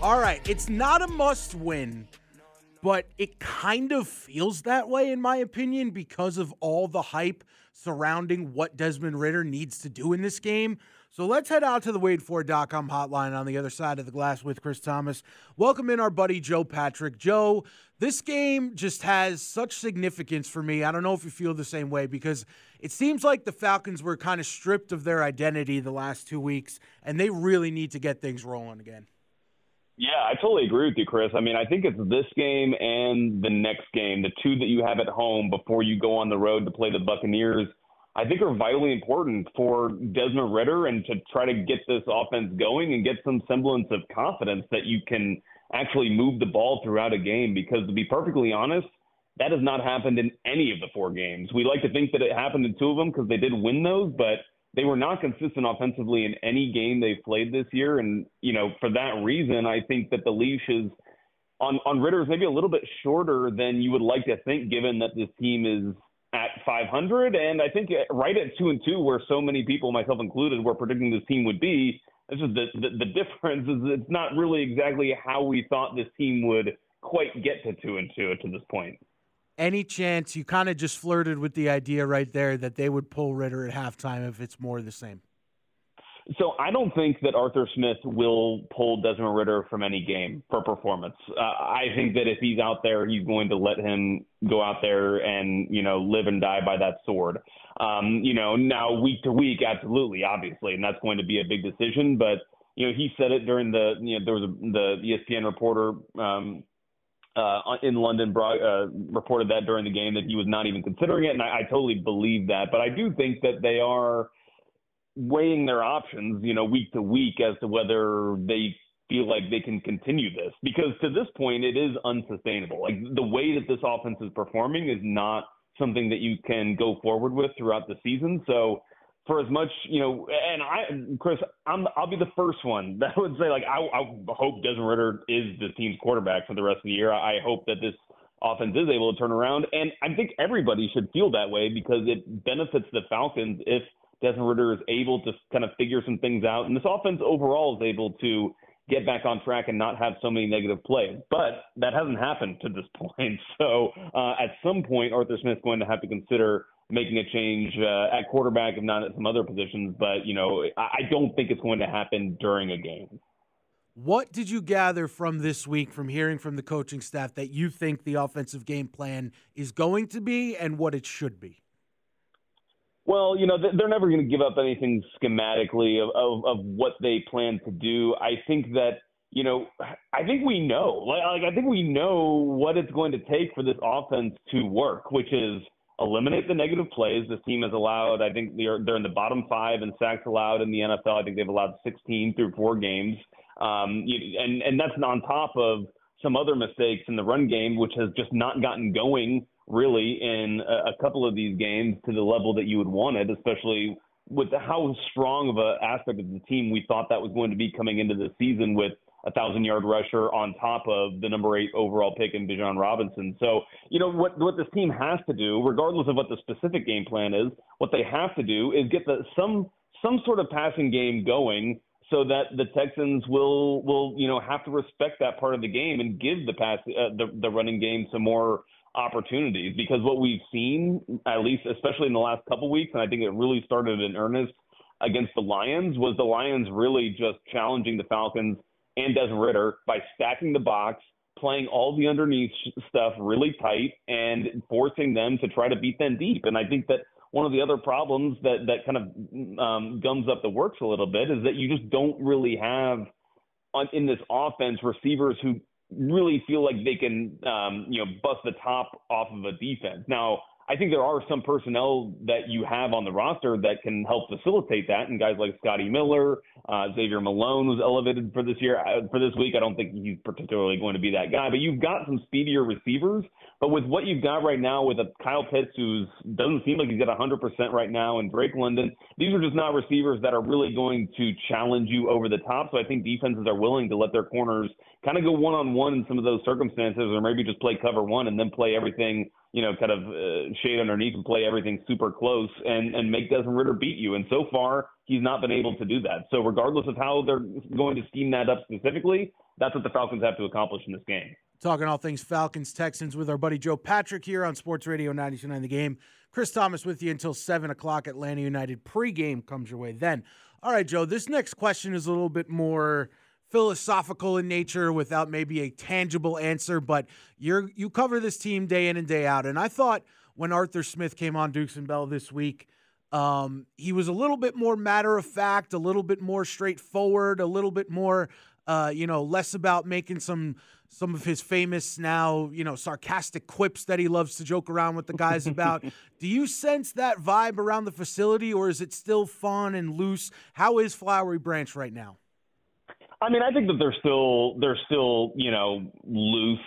All right, it's not a must win, but it kind of feels that way, in my opinion, because of all the hype surrounding what Desmond Ridder needs to do in this game. So let's head out to the Wade4.com hotline on the other side of the glass with Chris Thomas. Welcome in our buddy Joe Patrick. Joe, this game just has such significance for me. I don't know if you feel the same way, because it seems like the Falcons were kind of stripped of their identity the last 2 weeks, and they really need to get things rolling again. Yeah, I totally agree with you, Chris. I mean, I think it's this game and the next game, the two that you have at home before you go on the road to play the Buccaneers, I think are vitally important for Desmond Ridder and to try to get this offense going and get some semblance of confidence that you can actually move the ball throughout a game. Because to be perfectly honest, that has not happened in any of the four games. We like to think that it happened in two of them because they did win those, but they were not consistent offensively in any game they've played this year. And, you know, for that reason, I think that the leash is on Ridder is maybe a little bit shorter than you would like to think, given that this team is at 500. And I think right at 2-2, where so many people, myself included, were predicting this team would be, this is the difference is it's not really exactly how we thought this team would quite get to 2-2 to this point. Any chance you kind of just flirted with the idea right there that they would pull Ridder at halftime if it's more of the same? So I don't think that Arthur Smith will pull Desmond Ridder from any game for performance. I think that if he's out there, he's going to let him go out there and, you know, live and die by that sword. You know, now week to week, absolutely, obviously, and that's going to be a big decision. But, you know, he said it during the, you know, there was the ESPN reporter in London reported that during the game that he was not even considering it, and I totally believe that. But I do think that they are weighing their options, you know, week to week as to whether they feel like they can continue this, because to this point it is unsustainable. Like, the way that this offense is performing is not something that you can go forward with throughout the season. So for as much, you know, and Chris, I'll be the first one that would say, like, I hope Desmond Ridder is the team's quarterback for the rest of the year. I hope that this offense is able to turn around. And I think everybody should feel that way, because it benefits the Falcons if Desmond Ridder is able to kind of figure some things out. And this offense overall is able to get back on track and not have so many negative plays. But that hasn't happened to this point. So at some point, Arthur Smith's going to have to consider making a change at quarterback, if not at some other positions. But, you know, I don't think it's going to happen during a game. What did you gather from this week from hearing from the coaching staff that you think the offensive game plan is going to be and what it should be? Well, you know, they're never going to give up anything schematically of what they plan to do. I think that, you know, I think we know. Like, I think we know what it's going to take for this offense to work, which is eliminate the negative plays. This team has allowed, I think they're in the bottom five in sacks allowed in the NFL. I think they've allowed 16 through four games. And that's on top of some other mistakes in the run game, which has just not gotten going really in a couple of these games to the level that you would want it, especially with how strong of an aspect of the team we thought that was going to be coming into the season, with a 1,000-yard rusher on top of the number 8 overall pick in Bijan Robinson. So, you know, what this team has to do, regardless of what the specific game plan is, what they have to do is get some sort of passing game going, so that the Texans will you know, have to respect that part of the game and give the pass the running game some more opportunities. Because what we've seen, at least especially in the last couple weeks, and I think it really started in earnest against the Lions, was the Lions really just challenging the Falcons and Desmond Ridder by stacking the box, playing all the underneath stuff really tight, and forcing them to try to beat them deep. And I think that one of the other problems that kind of gums up the works a little bit is that you just don't really have in this offense receivers who really feel like they can, you know, bust the top off of a defense. Now, I think there are some personnel that you have on the roster that can help facilitate that. And guys like Scotty Miller, Xavier Malone was elevated for this year. For this week, I don't think he's particularly going to be that guy, but you've got some speedier receivers. But with what you've got right now with a Kyle Pitts, who doesn't seem like he's at 100% right now, and Drake London, these are just not receivers that are really going to challenge you over the top. So I think defenses are willing to let their corners kind of go one-on-one in some of those circumstances, or maybe just play cover one and then play everything, you know, kind of shade underneath and play everything super close and make Desmond Ridder beat you. And so far, he's not been able to do that. So regardless of how they're going to scheme that up specifically, that's what the Falcons have to accomplish in this game. Talking all things Falcons, Texans with our buddy Joe Patrick here on Sports Radio 92.9 The Game. Chris Thomas with you until 7 o'clock. Atlanta United pregame comes your way then. All right, Joe, this next question is a little bit more philosophical in nature without maybe a tangible answer, but you cover this team day in and day out. And I thought when Arthur Smith came on Dukes and Bell this week, he was a little bit more matter of fact, a little bit more straightforward, a little bit more, less about making some of his famous now, sarcastic quips that he loves to joke around with the guys about. Do you sense that vibe around the facility, or is it still fun and loose? How is Flowery Branch right now? I mean, I think that they're still, loose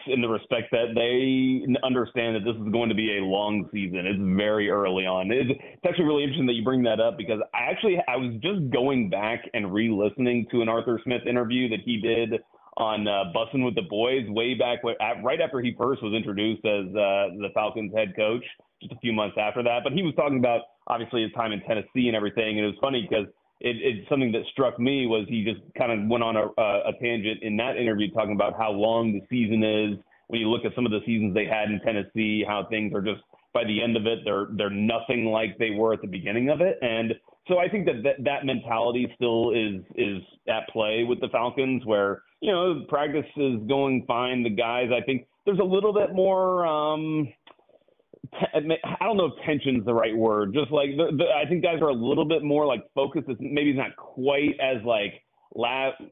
in the respect that they understand that this is going to be a long season. It's very early on. It's actually really interesting that you bring that up, because I was just going back and re-listening to an Arthur Smith interview that he did on Bussin' with the Boys way back right after he first was introduced as the Falcons head coach, just a few months after that. But he was talking about, obviously, his time in Tennessee and everything. And it was funny because it's something that struck me was he just kind of went on a tangent in that interview talking about how long the season is. When you look at some of the seasons they had in Tennessee, how things are just by the end of it, they're nothing like they were at the beginning of it. And so I think that mentality still is at play with the Falcons, where, practice is going fine. The guys, I think there's a little bit more, I don't know if tension's the right word. Just like I think guys are a little bit more like focused. Maybe it's not quite as like laughing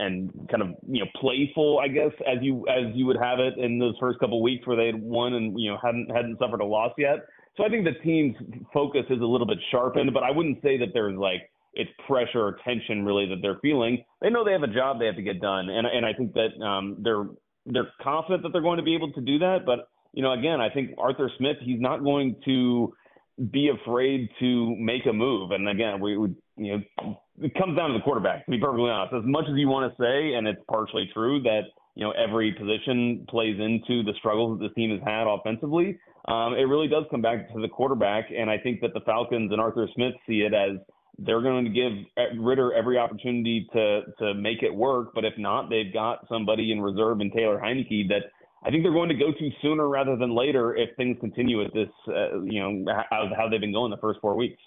and kind of playful, I guess, as you would have it in those first couple of weeks where they had won and hadn't suffered a loss yet. So I think the team's focus is a little bit sharpened, but I wouldn't say that there's like it's pressure or tension really that they're feeling. They know they have a job they have to get done, and I think that they're confident that they're going to be able to do that, but. Again, I think Arthur Smith, he's not going to be afraid to make a move. And again, it comes down to the quarterback, to be perfectly honest. As much as you want to say, and it's partially true, that, every position plays into the struggles that this team has had offensively, it really does come back to the quarterback. And I think that the Falcons and Arthur Smith see it as they're going to give Ridder every opportunity to make it work. But if not, they've got somebody in reserve in Taylor Heinicke that – I think they're going to go to sooner rather than later if things continue at this, how they've been going the first 4 weeks.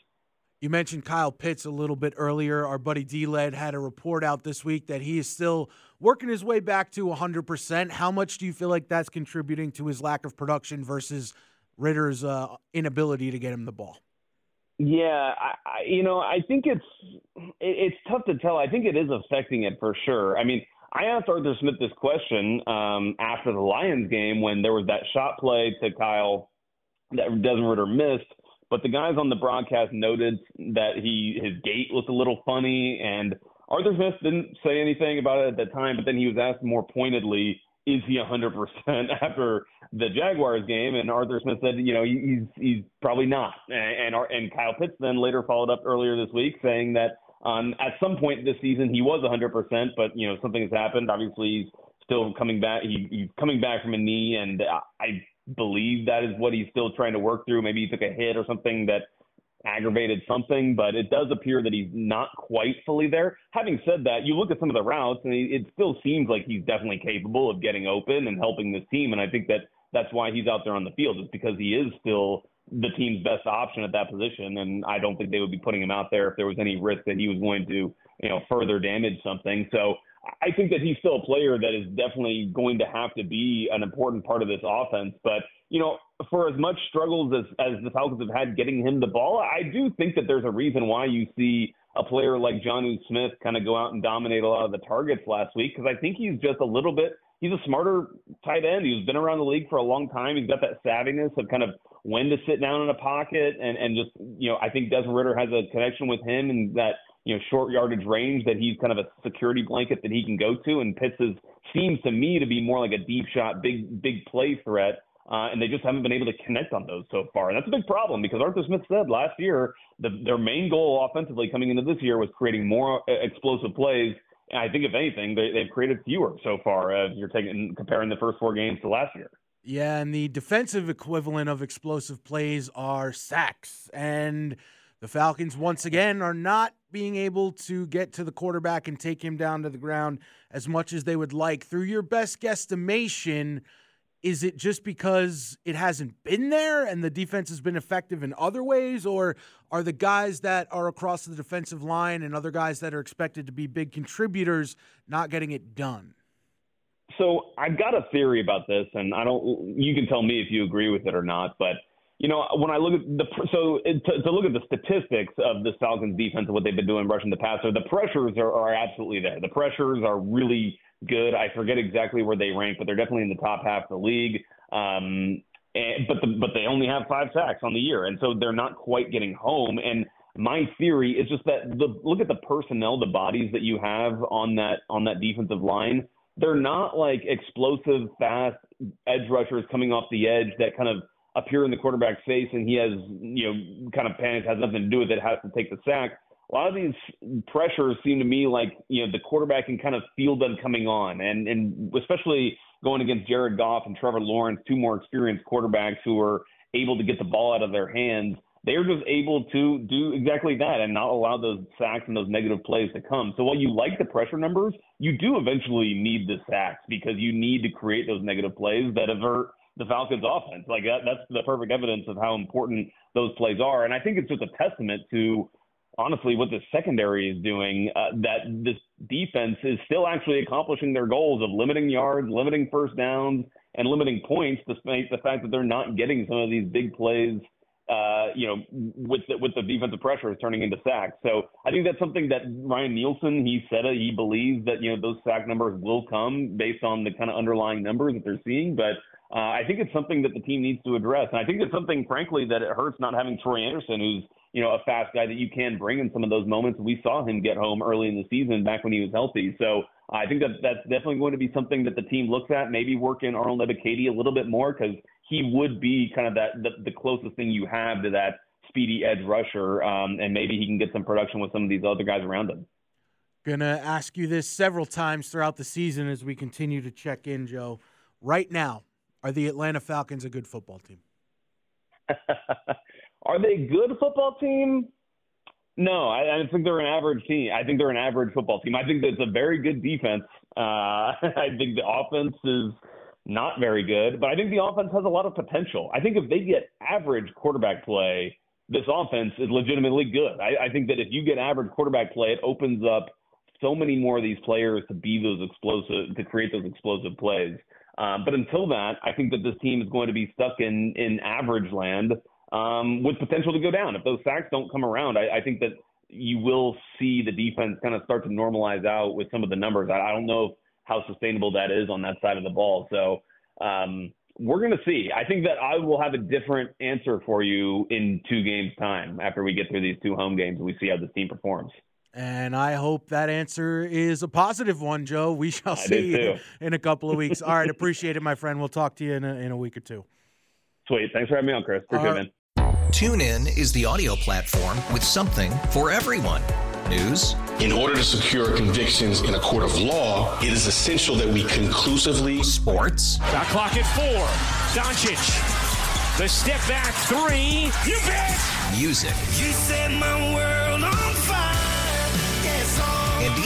You mentioned Kyle Pitts a little bit earlier. Our buddy D-Led had a report out this week that he is still working his way back to 100%. How much do you feel like that's contributing to his lack of production versus Ridder's inability to get him the ball? Yeah, I think it's tough to tell. I think it is affecting it for sure. I mean, I asked Arthur Smith this question after the Lions game when there was that shot play to Kyle that Desmond Ridder missed, but the guys on the broadcast noted that his gait looked a little funny, and Arthur Smith didn't say anything about it at the time, but then he was asked more pointedly, is he 100% after the Jaguars game? And Arthur Smith said, he's probably not. And Kyle Pitts then later followed up earlier this week saying that, at some point this season, he was 100%, but, something has happened. Obviously, he's still coming back. He's coming back from a knee, and I believe that is what he's still trying to work through. Maybe he took a hit or something that aggravated something, but it does appear that he's not quite fully there. Having said that, you look at some of the routes, and it still seems like he's definitely capable of getting open and helping this team, and I think that that's why he's out there on the field, is because he is still – the team's best option at that position, and I don't think they would be putting him out there if there was any risk that he was going to, further damage something. So I think that he's still a player that is definitely going to have to be an important part of this offense. But, for as much struggles as the Falcons have had getting him the ball, I do think that there's a reason why you see a player like Jonnu Smith kind of go out and dominate a lot of the targets last week, because I think he's just a little bit – he's a smarter tight end. He's been around the league for a long time. He's got that savviness of kind of when to sit down in a pocket. And just, you know, I think Desmond Ridder has a connection with him in that, you know, short yardage range that he's kind of a security blanket that he can go to. And Pitts seems to me to be more like a deep shot, big play threat. And they just haven't been able to connect on those so far. And that's a big problem because Arthur Smith said last year their main goal offensively coming into this year was creating more explosive plays. And I think, if anything, they've created fewer so far as you're comparing the first four games to last year. Yeah, and the defensive equivalent of explosive plays are sacks. And the Falcons, once again, are not being able to get to the quarterback and take him down to the ground as much as they would like. Through your best guesstimation, is it just because it hasn't been there and the defense has been effective in other ways, or are the guys that are across the defensive line and other guys that are expected to be big contributors not getting it done? So I've got a theory about this, and you can tell me if you agree with it or not, but you know, when I look at to look at the statistics of this Falcons defense and what they've been doing rushing the passer, the pressures are absolutely there. The pressures are really good. I forget exactly where they rank, but they're definitely in the top half of the league. But they only have 5 sacks on the year, and so they're not quite getting home. And my theory is just that look at the personnel, the bodies that you have on that defensive line. They're not like explosive, fast edge rushers coming off the edge that kind of appear in the quarterback's face and he has, you know, kind of panic, has nothing to do with it, has to take the sack. A lot of these pressures seem to me like, you know, the quarterback can kind of feel them coming on. And especially going against Jared Goff and Trevor Lawrence, 2 more experienced quarterbacks who are able to get the ball out of their hands, they're just able to do exactly that and not allow those sacks and those negative plays to come. So while you like the pressure numbers, you do eventually need the sacks because you need to create those negative plays that avert the Falcons offense. Like that's the perfect evidence of how important those plays are. And I think it's just a testament to, honestly, what the secondary is doing, that this defense is still actually accomplishing their goals of limiting yards, limiting first downs, and limiting points, despite the fact that they're not getting some of these big plays, you know, with the defensive pressures turning into sacks. So I think that's something that Ryan Nielsen, he said he believes that, you know, those sack numbers will come based on the kind of underlying numbers that they're seeing. But I think it's something that the team needs to address. And I think it's something, frankly, that it hurts not having Troy Anderson, who's, you know, a fast guy that you can bring in some of those moments. We saw him get home early in the season back when he was healthy. So I think that that's definitely going to be something that the team looks at, maybe work in Arnold Ebikadi a little bit more, because he would be kind of the closest thing you have to that speedy edge rusher, and maybe he can get some production with some of these other guys around him. Going to ask you this several times throughout the season as we continue to check in, Joe. Right now, are the Atlanta Falcons a good football team? Are they a good football team? No, I think they're an average team. I think they're an average football team. I think that's a very good defense. I think the offense is not very good, but I think the offense has a lot of potential. I think if they get average quarterback play, this offense is legitimately good. I think that if you get average quarterback play, it opens up so many more of these players to be to create those explosive plays. But until that, I think that this team is going to be stuck in average land, with potential to go down. If those sacks don't come around, I think that you will see the defense kind of start to normalize out with some of the numbers. I don't know how sustainable that is on that side of the ball. So we're going to see. I think that I will have a different answer for you in 2 games time after we get through these 2 home games and we see how this team performs. And I hope that answer is a positive one, Joe. We shall see in a couple of weeks. All right, appreciate it, my friend. We'll talk to you in a week or 2. Sweet. Thanks for having me on, Chris. Appreciate it, man. TuneIn is the audio platform with something for everyone. News. In order to secure convictions in a court of law, it is essential that we conclusively. Sports. Got clock at 4. Doncic. The step back 3. You bet. Music. You set my world on fire. And